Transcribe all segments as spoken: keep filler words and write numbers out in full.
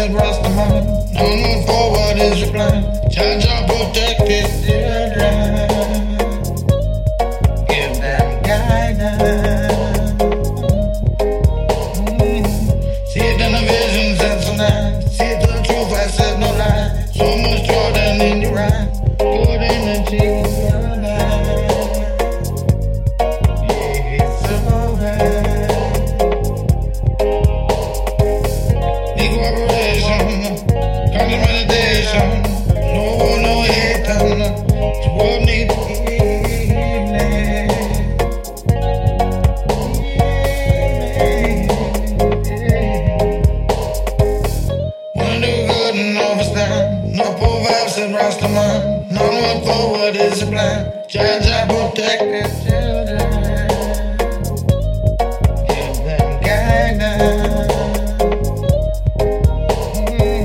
Rastafarian, now move forward is your plan. Judge or protect is your right. Give them guidance. Mm-hmm. See it in the vision, sense of night. See the truth, I said no lie. So much Jordan in your eye, good energy in your life. Yeah, it's alright. Rastafarian, no one forward is a plan. Judge I protect the children, give them guidance. Mm-hmm.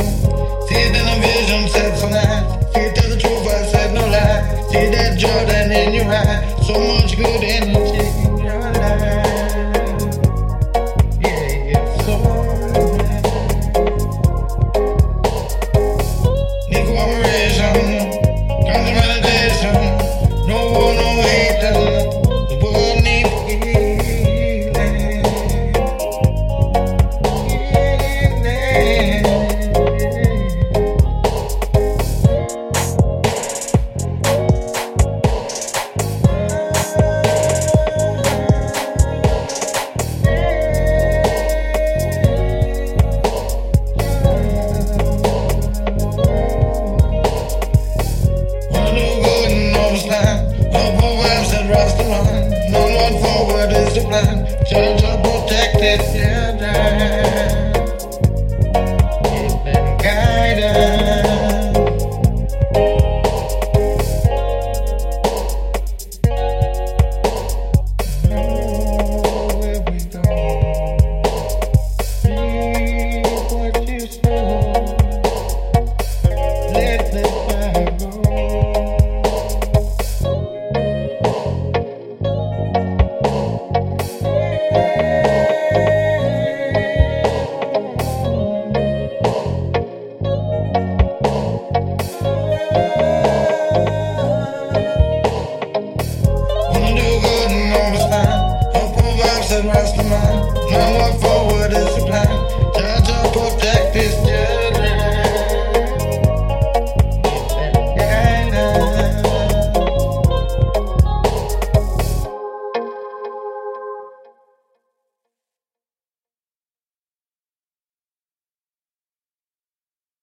See that the vision sets a light. See that the truth I said no lie. See that Jordan in your eye. So much good energy in your life. Yeah, yeah, so Rastafarian, no one forward is the plan. Change